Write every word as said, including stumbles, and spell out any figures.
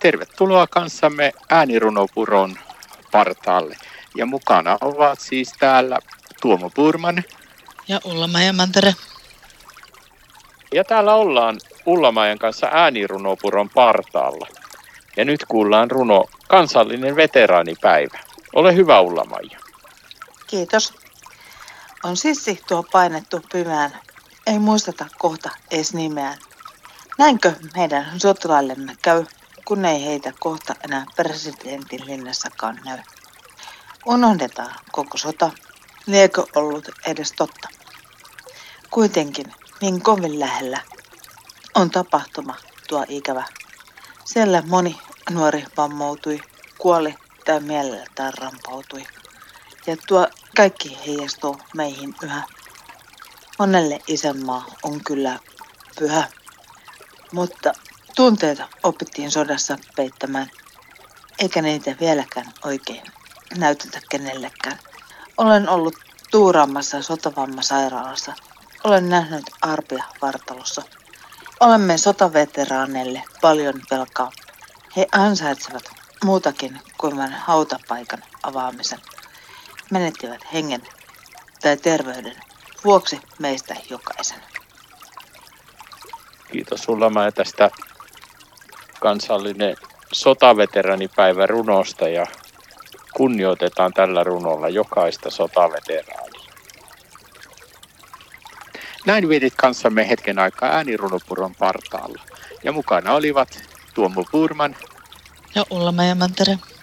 Tervetuloa kanssamme Äänirunopuron partaalle. Ja mukana ovat siis täällä Tuomo Purman. Ja Ulla-Maija Mantere. Ja täällä ollaan Ulla-Maijan kanssa Äänirunopuron partaalla. Ja nyt kuullaan runo Kansallinen veteraanipäivä. Ole hyvä, Ulla-Maija. Kiitos. On sissi tuo painettu pimään. Ei muisteta kohta ees nimeään. Näinkö meidän sotilaillemme käy, kun ei heitä kohta enää presidentinlinnassakaan näy? Unohdetaan koko sota, liekö ollut edes totta. Kuitenkin niin kovin lähellä on tapahtuma tuo ikävä. Siellä moni nuori vammautui, kuoli tai mieleltään rampautui. Ja tuo kaikki heijastuu meihin yhä. Monelle isänmaa on kyllä pyhä, mutta tunteita opittiin sodassa peittämään, eikä niitä vieläkään oikein näytetä kenellekään. Olen ollut tuuraamassa sotavammasairaalassa. Olen nähnyt arpia vartalossa. Olemme sotaveteraaneille paljon velkaa. He ansaitsevat muutakin kuin vain hautapaikan avaamisen. Menettivät hengen tai terveyden vuoksi meistä jokaisen. Kiitos Ulla-Maija tästä kansallinen sotaveteraanipäivän runosta ja kunnioitetaan tällä runolla jokaista sotaveteraania. Näin vietit kanssamme hetken aikaa Äänirunopuron partaalla ja mukana olivat Tuomo Purman ja Ulla-Maija Mantere.